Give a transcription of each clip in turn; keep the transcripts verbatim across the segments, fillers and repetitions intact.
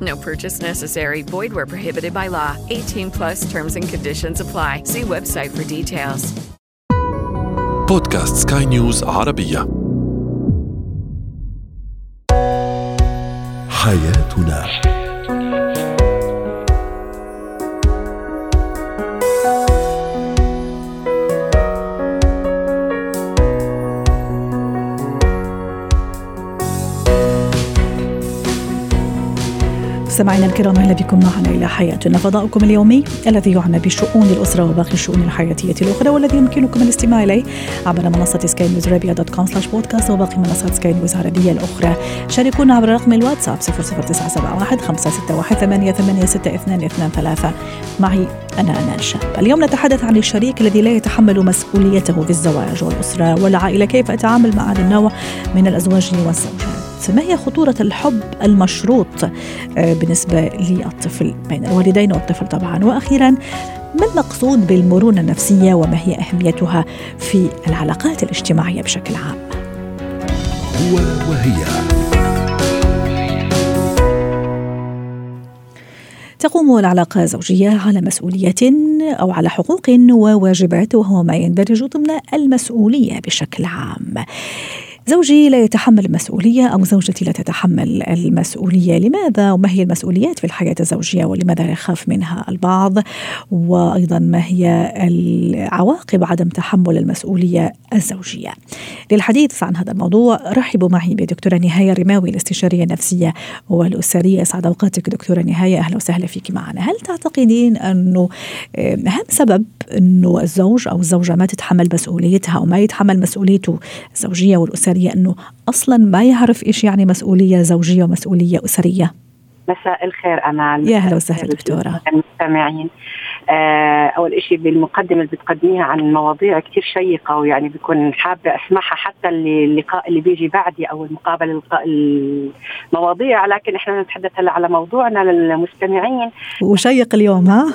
No purchase necessary. Void where prohibited by law. eighteen plus terms and conditions apply. See website for details. بودكاست سكاي نيوز عربية. حياتنا. سمعنا الكرام، أهلا بكم معنا إلى حياتنا، فضاؤكم اليومي الذي يعنى بشؤون الأسرة وباقي الشؤون الحياتية الأخرى، والذي يمكنكم الاستماع إليه عبر منصة سكاي نيوز أرابيا دوت كوم سلاش بودكاست وباقي منصات سكاي نيوز عربية الأخرى. شاركونا عبر رقم الواتساب صفر صفر تسعة سبعة واحد خمسة ستة واحد ثمانية ثمانية ستة اثنان اثنان ثلاثة. معي أنا أنا الشاب. اليوم نتحدث عن الشريك الذي لا يتحمل مسؤوليته في الزواج والأسرة والعائلة، كيف أتعامل مع هذا النوع من الأزواج والزوجات؟ ما هي خطورة الحب المشروط بالنسبة للطفل بين الوالدين والطفل طبعا؟ وأخيرا، ما المقصود بالمرونة النفسية وما هي أهميتها في العلاقات الاجتماعية بشكل عام؟ هو وهي. تقوم العلاقة الزوجية على مسؤولية أو على حقوق وواجبات، وهو ما يندرج ضمن المسؤولية بشكل عام. زوجي لا يتحمل المسؤولية أو زوجتي لا تتحمل المسؤولية، لماذا؟ وما هي المسؤوليات في الحياة الزوجية ولماذا يخاف منها البعض؟ وأيضا ما هي العواقب عدم تحمل المسؤولية الزوجية؟ للحديث عن هذا الموضوع رحبوا معي بدكتورة نهاية الرماوي، الاستشارية النفسية والأسرية. أسعد أوقاتك دكتورة نهاية، أهلا وسهلا فيك معنا. هل تعتقدين أنه أهم سبب أنه الزوج أو الزوجة ما تتحمل مسؤوليتها أو ما يتحمل مسؤوليته الزوجية والأسرية، أنه أصلاً ما يعرف إيش يعني مسؤولية زوجية ومسؤولية أسرية؟ مساء الخير. أنا يا هلا وسهلا دكتورة. المستمعين، آه أول إشي بالمقدمة اللي بتقدميها عن المواضيع كتير شيقة، ويعني بكون حابة أسمعها حتى اللقاء اللي بيجي بعدي أو المقابلة المواضيع، لكن إحنا نتحدث هلا على موضوعنا للمستمعين وشيق اليوم. ها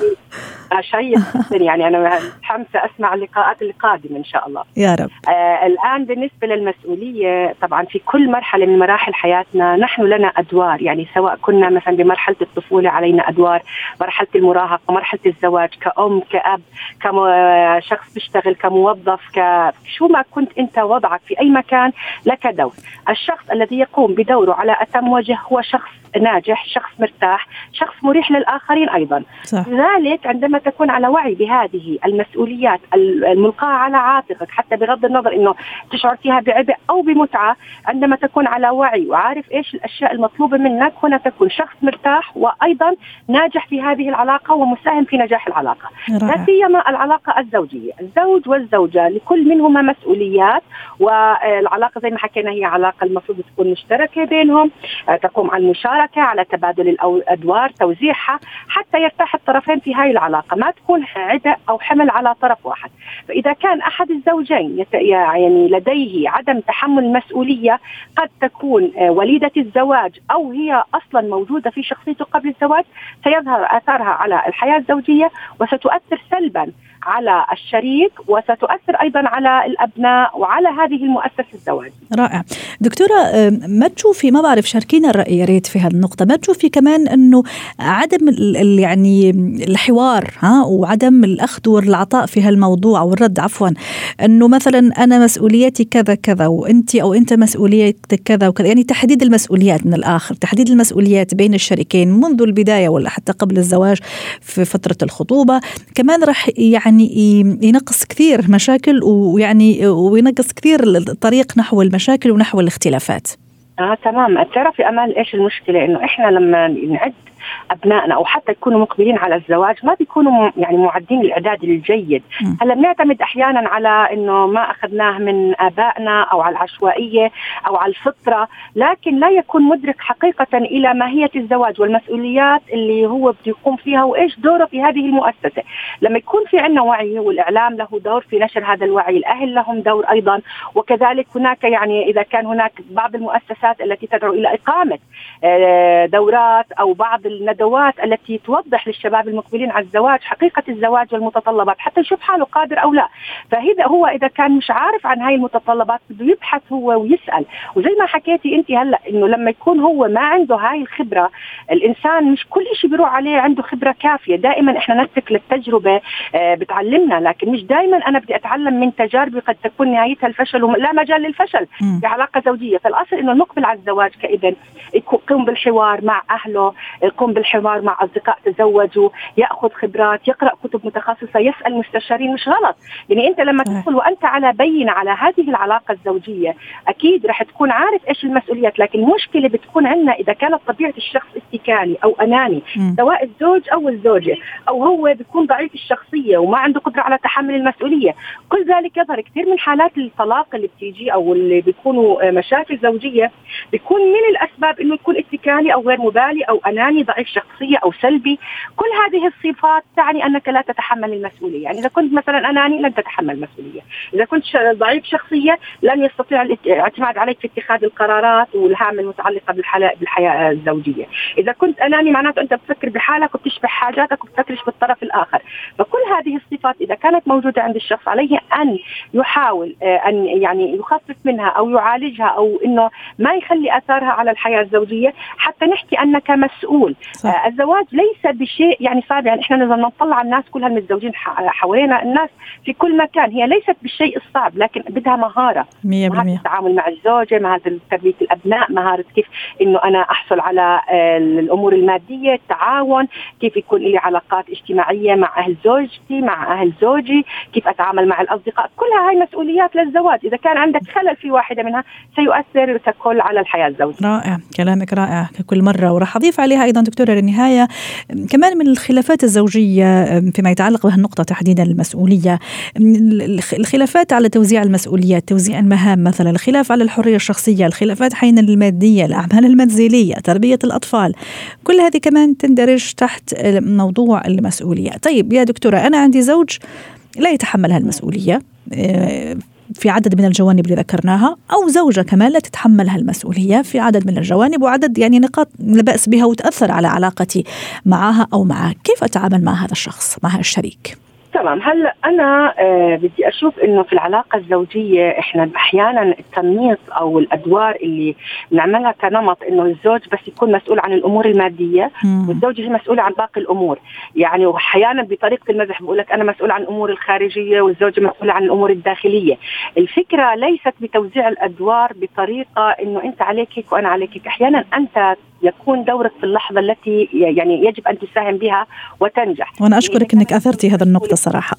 شيق يعني أنا متحمسة أسمع اللقاءات القادمة إن شاء الله يا رب. آه الآن بالنسبة للمسؤولية، طبعا في كل مرحلة من مراحل حياتنا نحن لنا أدوار، يعني سواء كنا مثلا بمرحلة الطفولة علينا أدوار، مرحلة المراهقة، مرحلة الزواج، كأم، كأب، كشخص بيشتغل، كموظف، كشو ما كنت أنت وضعك في أي مكان لك دور. الشخص الذي يقوم بدوره على أتم وجه هو شخص ناجح، شخص مرتاح، شخص مريح للآخرين أيضا. لذلك عندما تكون على وعي بهذه المسؤوليات الملقاة على عاتقك، حتى بغض النظر أنه تشعر فيها بعبء أو بمتعة، عندما تكون على وعي وعارف إيش الأشياء المطلوبة منك، هنا تكون شخص مرتاح وأيضا ناجح في هذه العلاقة ومساهم في نجاح العلاقة. لا سيما العلاقة الزوجية، الزوج والزوجة لكل منهما مسؤوليات، والعلاقة زي ما حكينا هي علاقة المفروض تكون مشتركة بينهم، تقوم على المشاركة، على تبادل الأدوار، توزيعها، حتى يرتاح الطرفين في هاي العلاقة، ما تكون عبء أو حمل على طرف واحد. فإذا كان أحد الزوجين يعني لديه عدم تحمل المسؤولية، قد تكون وليدة الزواج أو هي أصلا موجودة في شخصيته قبل الزواج، سيظهر أثرها على الحياة الزوجية وستؤثر سلبا على الشريك، وستؤثر أيضا على الأبناء وعلى هذه المؤسسة الزواجية. رائع دكتورة. ما تشوفي، ما بعرف شاركينا الرأي يا ريت في هذه النقطة، ما تشوفي كمان أنه عدم يعني الحوار ها وعدم الأخذ والعطاء في هالموضوع أو الرد عفوا، أنه مثلا أنا مسؤوليتي كذا كذا وأنت أو أنت مسؤوليتك كذا وكذا، يعني تحديد المسؤوليات من الآخر، تحديد المسؤوليات بين الشريكين منذ البداية ولا حتى قبل الزواج في فترة الخطوبة، كمان رح يعني ينقص كثير مشاكل ويعني وينقص كثير الطريق نحو المشاكل ونحو الاختلافات. آه تمام. تعرفي أمال إيش المشكلة؟ إنه إحنا لما نعد أبنائنا أو حتى يكونوا مقبلين على الزواج ما بيكونوا يعني معدين الإعداد الجيد. هلا بنعتمد أحيانا على إنه ما أخذناه من آبائنا أو على العشوائية أو على الفطرة، لكن لا يكون مدرك حقيقة إلى ماهية الزواج والمسؤوليات اللي هو بده يقوم فيها وإيش دوره في هذه المؤسسة. لما يكون في عنا وعي والإعلام له دور في نشر هذا الوعي، الأهل لهم دور أيضا، وكذلك هناك يعني إذا كان هناك بعض المؤسسات التي تدعو إلى إقامة دورات أو بعض الندوات التي توضح للشباب المقبلين على الزواج حقيقة الزواج والمتطلبات حتى يشوف حاله قادر أو لا. فهذا هو إذا كان مش عارف عن هاي المتطلبات بده يبحث هو ويسأل، وزي ما حكيتي أنت هلأ إنه لما يكون هو ما عنده هاي الخبرة، الإنسان مش كل شيء بيروح عليه عنده خبرة كافية. دائما إحنا نترك للتجربة بتعلمنا، لكن مش دائما أنا بدي أتعلم من تجاربي قد تكون نهايتها الفشل ولا مجال للفشل في علاقة زوجية. فالأصل إنه المقبل على الزواج كإذن يقوم بالحوار مع أهله، يقوم بالحوار مع أصدقاء تزوجوا، يأخذ خبرات، يقرأ كتب متخصصة، يسأل مستشارين. مش غلط يعني أنت لما تدخل وأنت على بين على هذه العلاقة الزوجية أكيد رح تكون عارف إيش المسؤوليات. لكن المشكلة بتكون عندنا إذا كانت طبيعة الشخص استكاني أو أناني م. سواء الزوج أو الزوجة، أو هو بيكون ضعيف الشخصية وما عنده قدرة على تحمل المسؤولية. كل ذلك يظهر كثير من حالات الطلاق اللي بتيجي أو اللي بيكونوا مشاكل زوجية بيكون من الأسباب إنه يكون استكاني أو غير مبالي أو أناني ضعيف شخصية أو سلبي. كل هذه الصفات تعني أنك لا تتحمل المسؤولية. يعني إذا كنت مثلا أناني لن تتحمل المسؤولية، إذا كنت ضعيف شخصية لن يستطيع الاعتماد عليك في اتخاذ القرارات والهام المتعلقة بالحياة الزوجية. إذا كنت أناني معناته أنت بتفكر بحالك وبتشبع حاجاتك وبتفكرش بالطرف الآخر. فكل هذه الصفات إذا كانت موجودة عند الشخص عليه أن يحاول أن يعني يخفف منها أو يعالجها أو إنه ما يخلي أثارها على الحياة الزوجية حتى نحكي أنك مسؤول. آه الزواج ليس بشيء يعني صعب. يعني احنا لما نطلع على الناس كلها متزوجين حوالينا الناس في كل مكان، هي ليست بالشيء الصعب لكن بدها مهارة، مهارة التعامل مع الزوجة، مهارة تربية الأبناء، مهارة كيف انه انا احصل على آه الامور المادية، التعاون، كيف يكون لي علاقات اجتماعية مع اهل زوجتي مع اهل زوجي، كيف اتعامل مع الاصدقاء. كلها هاي مسؤوليات للزواج. اذا كان عندك خلل في واحدة منها سيؤثر ككل على الحياة الزوجية. رائع، كلامك رائع ككل مرة. وراح اضيف عليها ايضا دكتورة للنهاية كمان من الخلافات الزوجية فيما يتعلق بهالنقطة تحديدا المسؤولية، الخلافات على توزيع المسؤوليات، توزيع المهام مثلا، الخلاف على الحرية الشخصية، الخلافات حين المادية، الأعمال المنزلية، تربية الأطفال، كل هذه كمان تندرج تحت موضوع المسؤولية. طيب يا دكتورة، أنا عندي زوج لا يتحمل هالمسؤولية في عدد من الجوانب اللي ذكرناها، أو زوجة كمان لا تتحمل هالمسؤولية في عدد من الجوانب وعدد يعني نقاط لا بأس بها وتأثر على علاقتي معها أو معها، كيف أتعامل مع هذا الشخص مع الشريك؟ تمام. هلا أنا آه بدي أشوف إنه في العلاقة الزوجية إحنا أحيانا التمييز أو الأدوار اللي نعملها كنمط إنه الزوج بس يكون مسؤول عن الأمور المادية مم. والزوجة هي مسؤولة عن باقي الأمور. يعني وأحيانا بطريقة المزح بقولك أنا مسؤول عن الأمور الخارجية والزوجة مسؤولة عن الأمور الداخلية. الفكرة ليست بتوزيع الأدوار بطريقة إنه أنت عليك هيك وأنا عليك هيك. أحيانا أنت يكون دورك في اللحظة التي يعني يجب أن تساهم بها وتنجح. وأنا أشكرك إنك أثرتي هذا النقطة صراحة.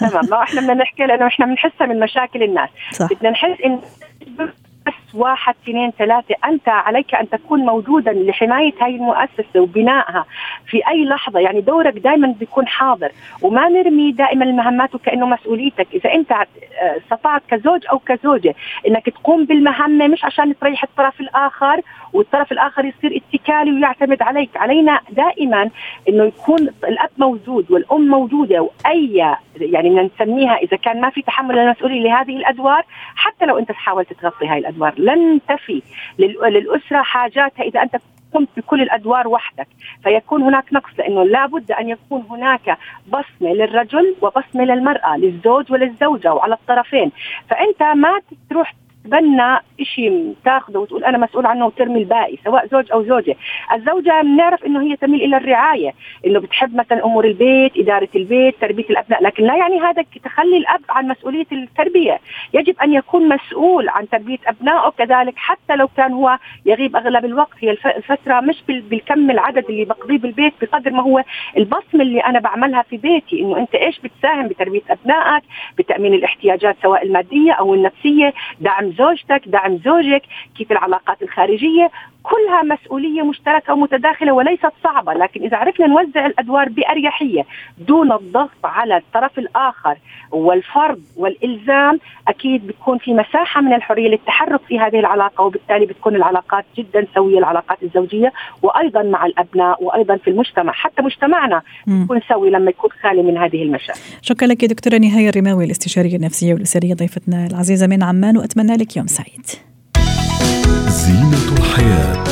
تمام. ما إحنا بدنا نحكي لأنه إحنا بنحسها من مشاكل الناس. بدنا نحس إن بس واحد اثنين ثلاثة أنت عليك أن تكون موجودا لحماية هاي المؤسسة وبنائها في أي لحظة. يعني دورك دائما بيكون حاضر وما نرمي دائما المهمات وكأنه مسؤوليتك. إذا أنت استطعت كزوج أو كزوجة أنك تقوم بالمهمة مش عشان تريح الطرف الآخر والطرف الآخر يصير اتكالي ويعتمد عليك. علينا دائما أنه يكون الأب موجود والأم موجودة وأي يعني من نسميها إذا كان ما في تحمل المسؤولية لهذه الأدوار حتى لو أنت تحاول تتغطي هاي الأدوار. لن تفي للأسرة حاجاتها إذا أنت قمت بكل الأدوار وحدك. فيكون هناك نقص لأنه لا بد أن يكون هناك بصمة للرجل وبصمة للمرأة، للزوج وللزوجة وعلى الطرفين. فأنت ما تروح تتبنى شيء تاخده وتقول أنا مسؤول عنه وترمي الباقي، سواء زوج أو زوجة. الزوجة بنعرف إنه هي تميل إلى الرعاية، إنه بتحب مثلا أمور البيت، إدارة البيت، تربية الأبناء، لكن لا يعني هذا تخلي الأب عن مسؤولية التربية. يجب أن يكون مسؤول عن تربية أبنائه كذلك، حتى لو كان هو يغيب أغلب الوقت. هي الفترة مش بالكم العدد اللي بقضيه بالبيت بقدر ما هو البصمة اللي أنا بعملها في بيتي، إنه أنت إيش بتساهم بتربية أبنائك، بتأمين الاحتياجات سواء المادية أو النفسية، دعم زوجتك، دعم زوجك، كيف العلاقات الخارجية، كلها مسؤولية مشتركة ومتداخلة وليست صعبة. لكن إذا عرفنا نوزع الأدوار بأريحية دون الضغط على الطرف الآخر والفرض والإلزام، أكيد بتكون في مساحة من الحرية للتحرك في هذه العلاقة، وبالتالي بتكون العلاقات جدا سوية، العلاقات الزوجية وأيضا مع الأبناء وأيضا في المجتمع، حتى مجتمعنا بيكون سوي لما يكون خالي من هذه المشاكل. شكرا لك دكتورة نهاية الرماوي، الاستشارية النفسية والأسرية، ضيفتنا العزيزة من عمان، وأتمنى لك يوم سعيد. زينة الحياة.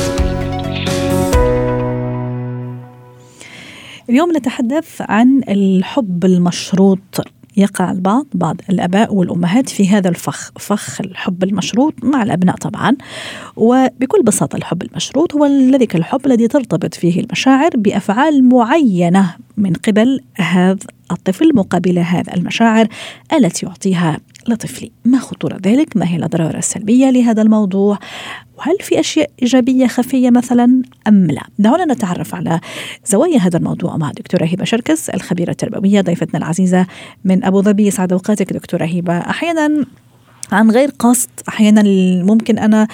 اليوم نتحدث عن الحب المشروط. يقع البعض بعض الآباء والأمهات في هذا الفخ فخ الحب المشروط مع الأبناء طبعا. وبكل بساطة الحب المشروط هو ذلك الحب الذي ترتبط فيه المشاعر بأفعال معينة من قبل هذا الطفل مقابل هذه المشاعر التي يعطيها لطفلي. ما خطورة ذلك؟ ما هي الأضرار السلبية لهذا الموضوع؟ وهل في أشياء إيجابية خفية مثلا أم لا؟ دعونا نتعرف على زوايا هذا الموضوع مع دكتورة هبة شركس، الخبيرة التربوية، ضيفتنا العزيزة من أبو ظبي. سعد أوقاتك دكتورة هبة. أحيانا عن غير قصد، أحيانا ممكن أنا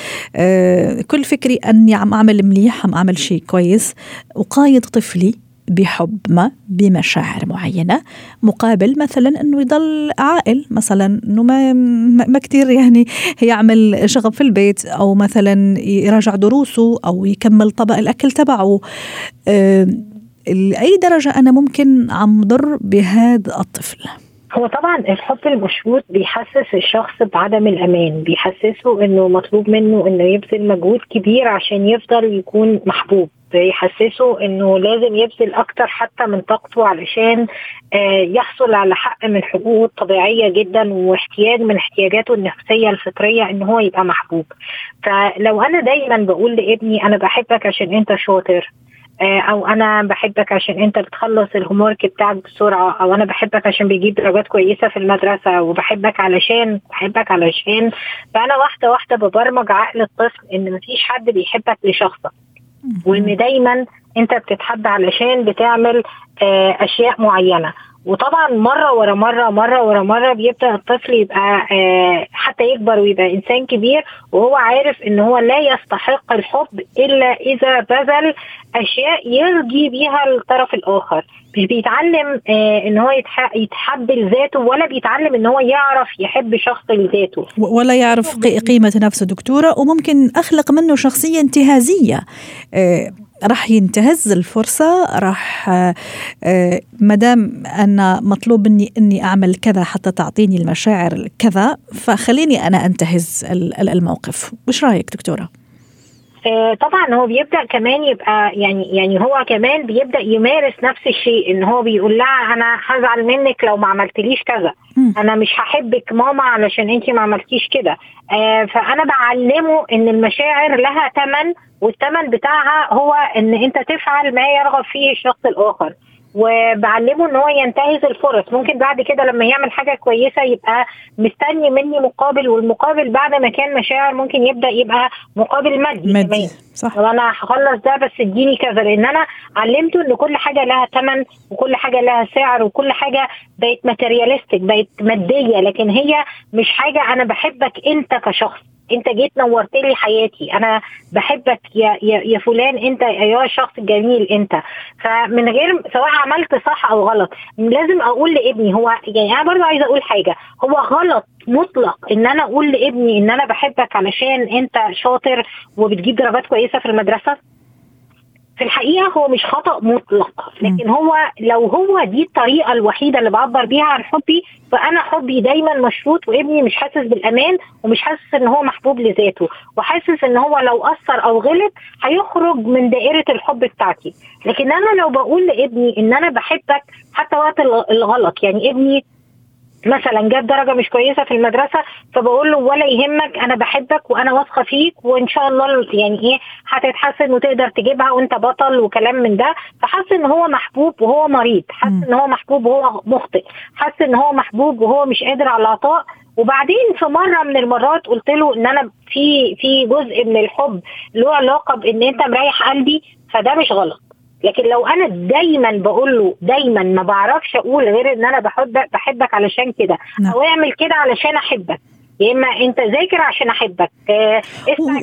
كل فكري أني عم أعمل مليح، عم أعمل شيء كويس، أقايد طفلي بحب ما بمشاعر معينة، مقابل مثلا أنه يضل عائل، مثلا أنه ما, ما كتير يعني يعمل شغب في البيت، أو مثلا يراجع دروسه، أو يكمل طبق الأكل تبعه. أه لأي درجة أنا ممكن عم ضر بهذا الطفل؟ هو طبعا الحب المشروط بيحسس الشخص بعدم الأمان، بيحسسه أنه مطلوب منه أنه يبذل مجهود كبير عشان يفضل يكون محبوب، يحسسه انه لازم يبذل اكتر حتى من طاقته علشان يحصل على حق من حقوقه الطبيعية جدا، واحتياج من احتياجاته النفسية الفطرية ان هو يبقى محبوب. فلو انا دايما بقول لابني انا بحبك عشان انت شاطر، او انا بحبك عشان انت بتخلص الهومورك بتاعك بسرعة، او انا بحبك عشان بيجيب درجات كويسة في المدرسة، وبحبك علشان بحبك علشان فانا واحدة واحدة ببرمج عقل الطفل ان مفيش حد بيحبك لشخصك، وإن دايما أنت بتتحب علشان بتعمل أشياء معينة. وطبعا مرة ورا مرة مرة ورا مرة بيبدأ الطفل يبقى حتى يكبر ويبقى إنسان كبير وهو عارف إن هو لا يستحق الحب إلا إذا بذل أشياء يرضي بيها الطرف الآخر. مش بيتعلم إن هو يتحب لذاته، ولا بيتعلم إن هو يعرف يحب شخص لذاته، ولا يعرف قيمة نفسه دكتورة. وممكن أخلق منه شخصية انتهازية، راح ينتهز الفرصة، راح مدام أنا مطلوب مني أني أعمل كذا حتى تعطيني المشاعر كذا، فخليني أنا أنتهز الموقف. وش رأيك دكتورة؟ طبعا هو بيبدأ كمان يبقى يعني يعني هو كمان بيبدأ يمارس نفس الشيء، ان هو بيقول لها انا هزعل منك لو ما عملتليش كذا، انا مش هحبك ماما علشان انتي ما عملتيش كده. آه فانا بعلمه ان المشاعر لها ثمن، والثمن بتاعها هو ان انت تفعل ما يرغب فيه الشخص الاخر، وبعلمه ان هو ينتهز الفرص. ممكن بعد كده لما يعمل حاجة كويسة يبقى مستني مني مقابل، والمقابل بعد ما كان مشاعر ممكن يبدأ يبقى مقابل مادي. صح، وانا هخلص ده بس اديني كذا، لان انا علمته ان كل حاجة لها ثمن، وكل حاجة لها سعر، وكل حاجة بقت ماتيرياليستيك، بقت مادية، لكن هي مش حاجة انا بحبك انت كشخص، انت جيت نورت لي حياتي، انا بحبك يا يا, يا فلان، انت يا شخص جميل انت. فمن غير سواء عملت صح او غلط لازم اقول لابني هو، يعني انا برضو عايزه اقول حاجه، هو غلط مطلق ان انا اقول لابني ان انا بحبك علشان انت شاطر وبتجيب درجات كويسه في المدرسه. في الحقيقه هو مش خطأ مطلق، لكن هو لو هو دي الطريقه الوحيده اللي بعبر بيها عن حبي، فانا حبي دايما مشروط، وابني مش حاسس بالامان، ومش حاسس ان هو محبوب لذاته، وحاسس ان هو لو قصر او غلط هيخرج من دائره الحب بتاعتي. لكن انا لو بقول لابني ان انا بحبك حتى وقت الغلط، يعني ابني مثلا جاب درجه مش كويسه في المدرسه، فبقول له ولا يهمك انا بحبك وانا واثقه فيك وان شاء الله يعني ايه هتتحسن وتقدر تجيبها وانت بطل وكلام من ده. فحس ان هو محبوب وهو مريض، حس ان هو محبوب وهو مخطئ، حس ان هو محبوب وهو مش قادر على العطاء. وبعدين في مره من المرات قلت له ان انا في في جزء من الحب له علاقه بان انت مريح قلبي، فده مش غلط. لكن لو انا دايما بقول له دايما ما بعرفش اقول غير ان انا بحبك بحبك علشان كده او اعمل كده علشان احبك، يا اما انت ذاكر عشان احبك. آه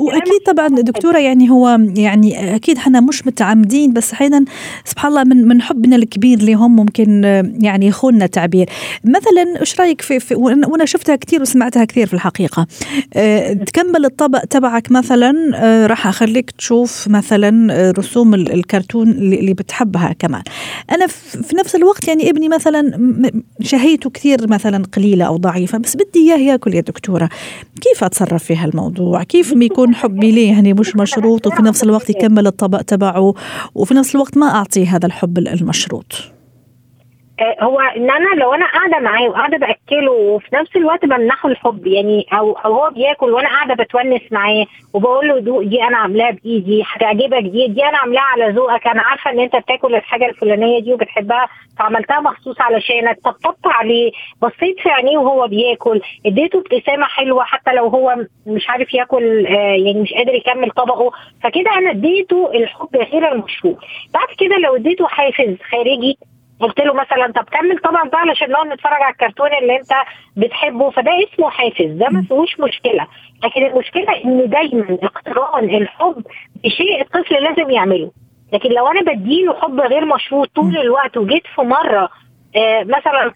واكيد طبعا دكتوره يعني هو يعني اكيد احنا مش متعمدين، بس احيانا سبحان الله من من حبنا الكبير لهم ممكن يعني يخوننا تعبير. مثلا ايش رايك في, في وانا شفتها كثير وسمعتها كثير في الحقيقه، آه تكمل الطبق تبعك مثلا، آه راح اخليك تشوف مثلا رسوم الكرتون اللي بتحبها كمان. انا في نفس الوقت يعني ابني مثلا شهيته كثير مثلا قليله او ضعيفه، بس بدي اياه ياكل يا دكتور، كيف أتصرف في هالموضوع؟ كيف يكون حبي ليه يعني مش مشروط وفي نفس الوقت يكمل الطبق تبعه وفي نفس الوقت ما أعطيه هذا الحب المشروط؟ هو ان انا لو انا قاعده معاه وقاعده باكله وفي نفس الوقت بمنحه الحب يعني او او هو بياكل وانا قاعده بتونس معاه وبقول له دوق دي انا عاملاها بايدي هتعجبك، دي دي انا عاملاها على ذوقك، انا عارفه ان انت بتاكل الحاجه الفلانيه دي وبتحبها فعملتها مخصوص علشانك، طبطبت عليه، بصيت في عينيه وهو بياكل، اديته ابتسامه حلوه حتى لو هو مش عارف ياكل آه يعني مش قادر يكمل طبقه، فكده انا اديته الحب غير المشروط. بعد كده لو اديته حافز خارجي قلت له مثلا طب كمل طبعا بقى علشان نقعد نتفرج على الكرتون اللي انت بتحبه، فده اسمه حافز، ده ما فيهوش مشكله. لكن المشكله ان دايما اقتران الحب بشيء الطفل لازم يعمله. لكن لو انا بديله حب غير مشروط طول الوقت وجيت في مره آه مثلا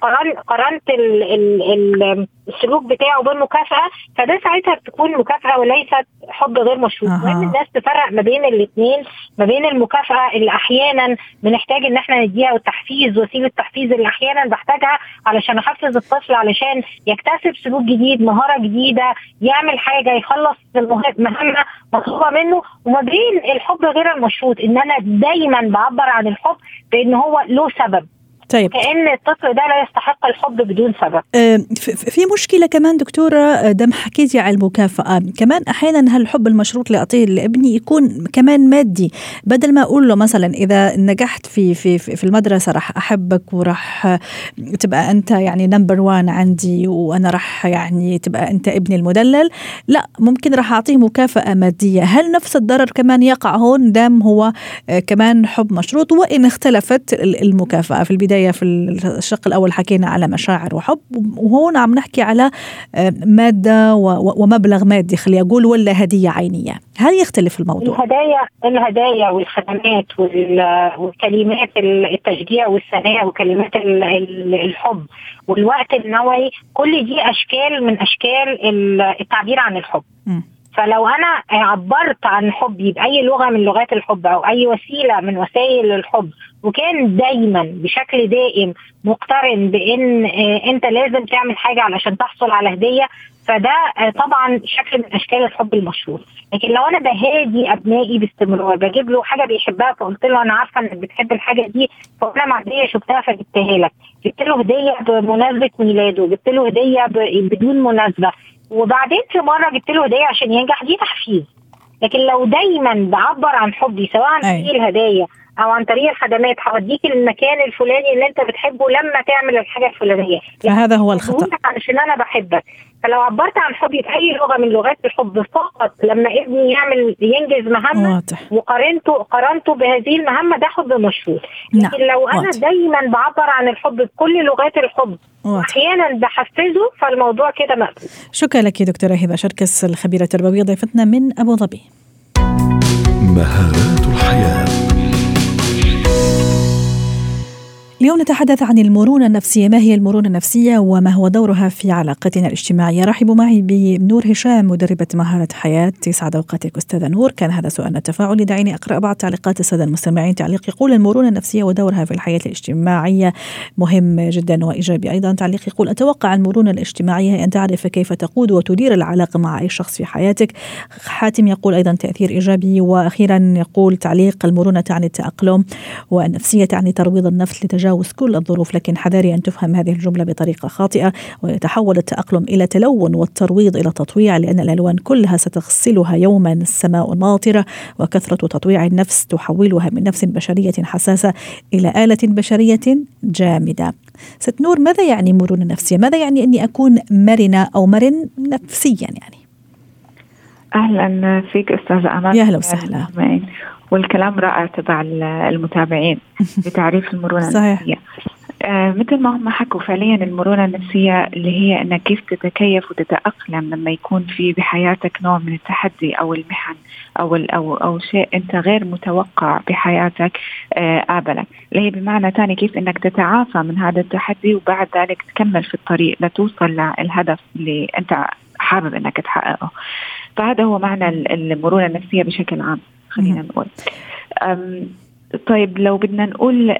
قرنت ال ال ال السلوك بتاعه بالمكافأة، فده ساعتها بتكون مكافأة وليست حب غير مشروط. لازم الناس تفرق ما بين الاثنين، ما بين المكافأة اللي أحيانا بنحتاج إن احنا نديها والتحفيز، وسيلة التحفيز اللي أحيانا بحتاجها علشان أحفز الطفل علشان يكتسب سلوك جديد، مهارة جديده، يعمل حاجة، يخلص مهمة مطلوبة منه، وما بين الحب غير المشروط إن أنا دايما بعبر عن الحب بإن هو له سبب. طيب. كأن الطفل ده لا يستحق الحب بدون سبب. آه في مشكلة كمان دكتورة دم حكيتي على المكافأة، كمان أحيانا هالحب المشروط اللي أعطيه لابني يكون كمان مادي. بدل ما أقول له مثلا إذا نجحت في في في المدرسة راح أحبك وراح تبقى أنت يعني نمبر وان عندي وأنا راح يعني تبقى أنت ابني المدلل، لا ممكن راح أعطيه مكافأة مادية. هل نفس الضرر كمان يقع هون دام هو كمان حب مشروط وإن اختلفت المكافأة؟ في البداية في الشق الأول حكينا على مشاعر وحب، وهون عم نحكي على مادة ومبلغ مادي خلي أقول ولا هدية عينية. هل يختلف الموضوع؟ الهدايا الهدايا والخدمات والكلمات التشجيع والثناء وكلمات الحب والوقت النوعي، كل دي أشكال من أشكال التعبير عن الحب. م. فلو أنا عبرت عن حبي بأي لغة من لغات الحب أو أي وسيلة من وسائل الحب وكان دايما بشكل دائم مقترن بأن أنت لازم تعمل حاجة علشان تحصل على هدية، فده طبعا شكل من أشكال الحب المشروط. لكن لو أنا بهادي أبنائي باستمرار، بجيب له حاجة بيحبها فقلت له أنا عارفة أنك بتحب الحاجة دي، فأنا مع هدية شفتها فجبتها لك، جبت له هدية بمناسبة ميلاده، جبت له هدية بدون مناسبة، وبعدين في مرة جبت له هدايا عشان ينجح، دي تحفيز. لكن لو دايما بعبر عن حبي سواء عن طريق الهدايا أو عن طريق الخدمات، هوديك المكان الفلاني اللي انت بتحبه لما تعمل الحاجة الفلانية، فهذا هو الخطأ علشان أنا بحبك. فلو عبرت عن حبي بأي لغة من لغات الحب فقط لما ابني يعمل ينجز مهمة وقارنته قارنته بهذه المهمة، ده حب مشروط. لكن لو أنا واضح. دايما بعبر عن الحب بكل لغات الحب أحيانا بحفزه، فالموضوع كده مقبول. شكرا لك دكتورة هبة شركس، الخبيرة التربوية، ضيفتنا من أبو ظبي. مهارات الحياة. اليوم نتحدث عن المرونة النفسية، ما هي المرونة النفسية وما هو دورها في علاقتنا الاجتماعية. رحبوا معي بنور هشام مدربة مهارة حياة. يسعد أوقاتك أستاذة نور. كان هذا سؤالنا التفاعلي، دعيني أقرأ بعض تعليقات السادة المستمعين. تعليق يقول المرونة النفسية ودورها في الحياة الاجتماعية مهم جدا وإيجابي. أيضا تعليق يقول أتوقع المرونة الاجتماعية هي أن تعرف كيف تقود وتدير العلاقة مع أي شخص في حياتك. حاتم يقول أيضا تأثير إيجابي. وأخيرا يقول تعليق المرونة تعني التأقلم والنفسية تعني ترويض النفس لتجاوز تتجاوز كل الظروف، لكن حذاري أن تفهم هذه الجملة بطريقة خاطئة ويتحول التأقلم إلى تلون والترويض إلى تطويع، لأن الألوان كلها ستغسلها يوما السماء ماطرة، وكثرة تطويع النفس تحولها من نفس بشرية حساسة إلى آلة بشرية جامدة. ست نور، ماذا يعني مرونة نفسية؟ ماذا يعني أني أكون مرنة أو مرن نفسيا يعني؟ أهلا فيك أستاذ أمان. يا هلا وسهلا. والكلام رائع تبع المتابعين بتعريف المرونة صحيح. النفسية آه مثل ما هم حكوا فعليا المرونة النفسية اللي هي أنك كيف تتكيف وتتأقلم لما يكون في بحياتك نوع من التحدي أو المحن أو, أو, أو شيء أنت غير متوقع بحياتك آه قابلك، اللي هي بمعنى تاني كيف أنك تتعافى من هذا التحدي وبعد ذلك تكمل في الطريق لتوصل للهدف اللي أنت حابب أنك تحققه. فهذا هو معنى المرونة النفسية بشكل عام خلينا نقول. طيب لو بدنا نقول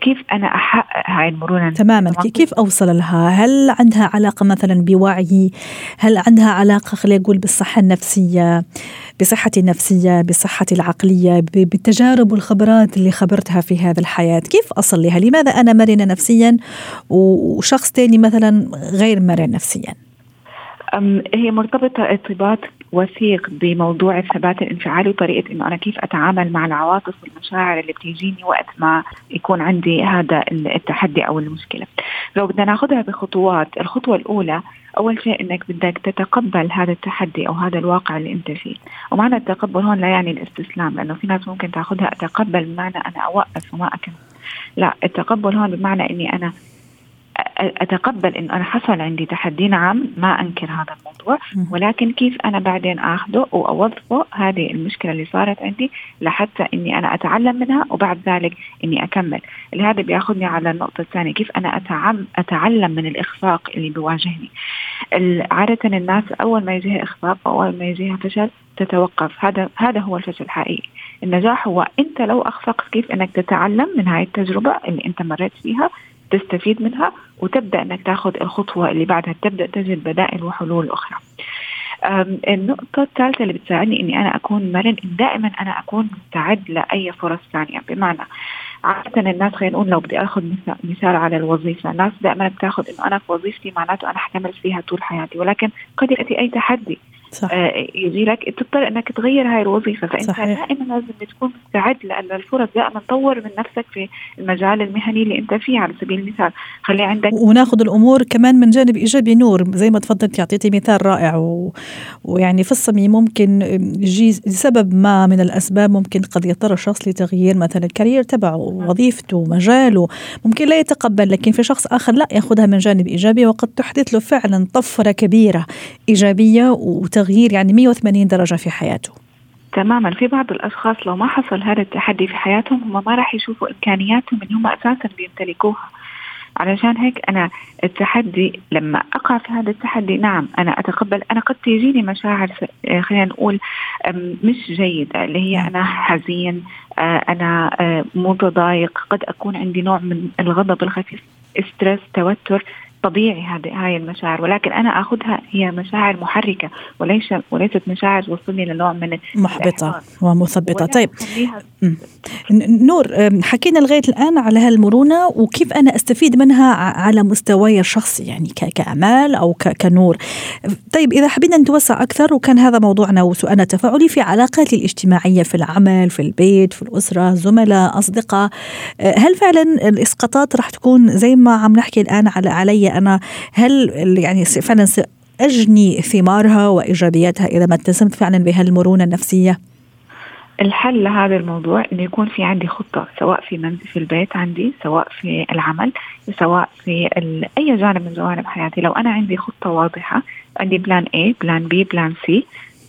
كيف أنا أحقق هاي المرونة تماما، كيف أوصل لها؟ هل عندها علاقة مثلا بوعي؟ هل عندها علاقة خلينا نقول بالصحة النفسية، بصحتي النفسية، بصحتي العقلية، بالتجارب والخبرات اللي خبرتها في هذا الحياة؟ كيف أصل لها؟ لماذا أنا مرنة نفسيا وشخص تاني مثلا غير مرن نفسيا؟ هي مرتبطة ارتباط وثيق بموضوع الثبات الانفعالي وطريقة إنه أنا كيف أتعامل مع العواطف والمشاعر اللي بتيجيني وقت ما يكون عندي هذا التحدي أو المشكلة. لو بدنا ناخدها بخطوات، الخطوة الأولى أول شيء إنك بدك تتقبل هذا التحدي أو هذا الواقع اللي أنت فيه، ومعنى التقبل هون لا يعني الاستسلام، لأنه في ناس ممكن تأخذها أتقبل بمعنى أنا أوقف وما أكمل، لا، التقبل هون بمعنى إني أنا أتقبل إن أنا حصل عندي تحدي، نعم ما أنكر هذا الموضوع، ولكن كيف أنا بعدين أخذه وأوظفه هذه المشكلة اللي صارت عندي لحتى إني أنا أتعلم منها وبعد ذلك إني أكمل. هذا بيأخذني على النقطة الثانية، كيف أنا أتعلم من الإخفاق اللي بيواجهني. عادة الناس أول ما يجيها إخفاق أول ما يجيها فشل تتوقف، هذا هذا هو الفشل الحقيقي. النجاح هو أنت لو أخفقت كيف أنك تتعلم من هاي التجربة اللي أنت مريت فيها، تستفيد منها وتبدأ أنك تأخذ الخطوة اللي بعدها، تبدأ تجد بدائل وحلول أخرى. النقطة الثالثة اللي بتساعدني أني أنا أكون مرن، دائما أنا أكون مستعد لأي فرص ثانية. بمعنى عادة الناس خلينا نقول لو بدي أخذ مثال على الوظيفة، الناس دائما بتأخذ أنه أنا في وظيفتي معناته أنا حكمل فيها طول حياتي، ولكن قد يأتي أي تحدي آه يجي لك تضطر أنك تغير هاي الوظيفة. فأنت دائما لازم تكون مستعد لأن الفرص دائما تطور من نفسك في المجال المهني اللي أنت فيه على سبيل المثال. خلي عندك وناخذ الأمور كمان من جانب إيجابي. نور زي ما تفضلت يعطيتي مثال رائع و... ويعني في الصميم ممكن يجي سبب ما من الأسباب ممكن قد يضطر الشخص لتغيير مثلا الكارير تبعه، وظيفته، مجاله، ممكن لا يتقبل، لكن في شخص آخر لا يأخذها من جانب إيجابي وقد تحدث له فعلا طفرة كبيرة إيجابية وتغيير تغيير يعني مية وثمانين درجة في حياته. تماما. في بعض الأشخاص لو ما حصل هذا التحدي في حياتهم هم ما راح يشوفوا إمكانياتهم اللي هم أساسا بيمتلكوها. علشان هيك أنا التحدي لما أقع في هذا التحدي نعم أنا أتقبل، أنا قد تيجيني مشاعر خلينا نقول مش جيدة اللي هي أنا حزين، أنا متضايق، قد أكون عندي نوع من الغضب الخفيف، استرس، توتر، طبيعي هذه هاي المشاعر، ولكن أنا أخذها هي مشاعر محركة وليس وليست مشاعر وصلني لنوع من محبطة ومثبطة. طيب نور، حكينا لغاية الآن على هالمرونة وكيف أنا أستفيد منها على مستواي الشخصي يعني كأعمال أو كنور. طيب إذا حبينا نتوسع أكثر، وكان هذا موضوعنا وسؤالنا تفاعلي في علاقاتي الاجتماعية في العمل، في البيت، في الأسرة، زملاء، أصدقاء، هل فعلا الإسقاطات راح تكون زي ما عم نحكي الآن على علي أنا؟ هل يعني فعلا سأجني ثمارها وإيجابياتها إذا ما التزمت فعلا بهالمرونة النفسية؟ الحل لهذا الموضوع إنه يكون في عندي خطة، سواء في منزل في البيت عندي، سواء في العمل، سواء في أي جانب من جوانب حياتي. لو أنا عندي خطة واضحة، عندي بلان A، بلان B، بلان C،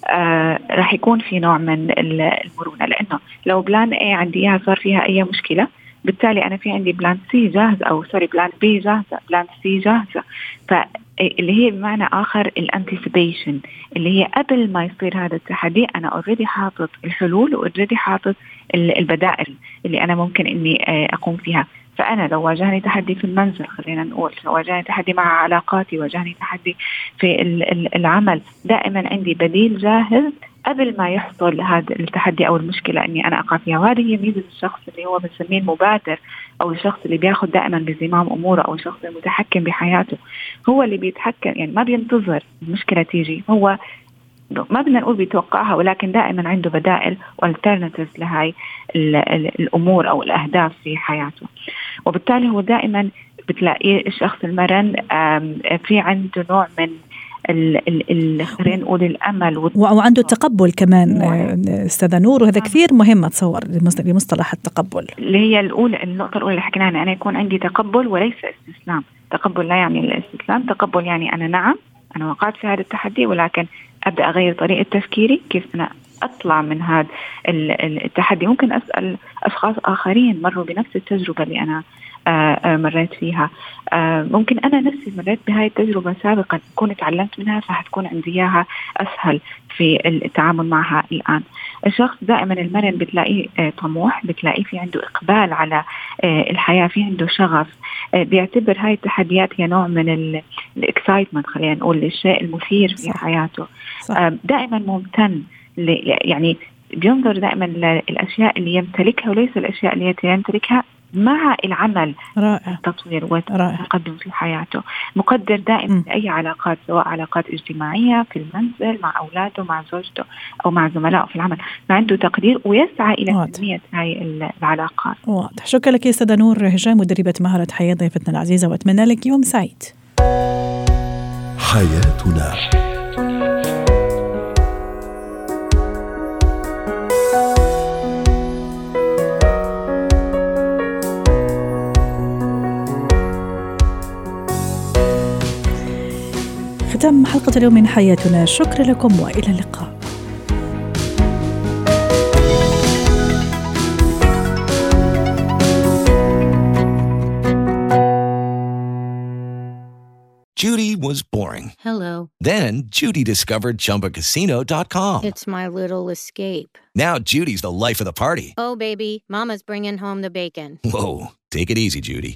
آه، راح يكون في نوع من المرونة. لأنه لو بلان A عندي صار فيها أي مشكلة، بالتالي أنا في عندي بلان سي جاهز أو سوري بلان بي جاهزة، بلان سي جاهزة. فاللي هي بمعنى آخر الانتيسيبيشن، اللي هي قبل ما يصير هذا التحدي أنا أوريدي حاطط الحلول وأوريدي حاطط البدائل اللي أنا ممكن إني أقوم فيها. فأنا لو واجهني تحدي في المنزل خلينا نقول، لو واجهني تحدي مع علاقاتي، واجهني تحدي في العمل، دائما عندي بديل جاهز قبل ما يحصل هذا التحدي أو المشكلة أني أنا أقع فيها. وهذه ميزة الشخص اللي هو بنسميه المبادر أو الشخص اللي بياخد دائما بزمام أموره أو الشخص المتحكم بحياته، هو اللي بيتحكم، يعني ما بينتظر المشكلة تيجي، هو ما بدنا نقول بيتوقعها ولكن دائما عنده بدائل alternatives لهاي الأمور أو الأهداف في حياته. وبالتالي هو دائما بتلاقيه الشخص المرن في عنده نوع من خلينا نقول الأمل و... وعنده تقبل كمان أستاذة نور، وهذا كثير مهم أتصور بمصطلح التقبل اللي هي الأولى، النقطة الأولى اللي حكينا عنها، أنا يكون عندي تقبل وليس استسلام. تقبل لا يعني الاستسلام، تقبل يعني أنا نعم أنا وقعت في هذا التحدي ولكن أبدأ أغير طريقة تفكيري كيف أنا أطلع من هذا التحدي. ممكن أسأل أشخاص آخرين مروا بنفس التجربة اللي أنا مريت فيها، ممكن أنا نفسي مريت بهاي التجربة سابقا أكون تعلمت منها فهتكون عندي إياها أسهل في التعامل معها الآن. الشخص دائما المرن بتلاقيه طموح، بتلاقيه في عنده إقبال على الحياة، في عنده شغف، بيعتبر هاي التحديات هي نوع من الإكسايتمنت خلينا نقول الشيء المثير في حياته. دائما ممتن، يعني بينظر دائما للأشياء اللي يمتلكها وليس الأشياء اللي يمتلكها، مع العمل التطوير والتقدم في حياته. مقدر دائما أي علاقات، سواء علاقات اجتماعية في المنزل مع أولاده مع زوجته أو مع زملائه في العمل، ما عنده تقدير ويسعى إلى تنمية هاي العلاقات. واضح. شكرا لك يا أستاذة نور هشام، مدربة مهارة حياة، ضيفتنا العزيزة، وأتمنى لك يوم سعيد. حياتنا تم حلقة اليوم من حياتنا. شكرا لكم وإلى اللقاء. Judy was boring. Hello. Then Judy discovered Chumba Casino dot com. It's my little escape. Now Judy's the life of the party. Oh, baby, mama's bringing home the bacon. Whoa, take it easy, Judy.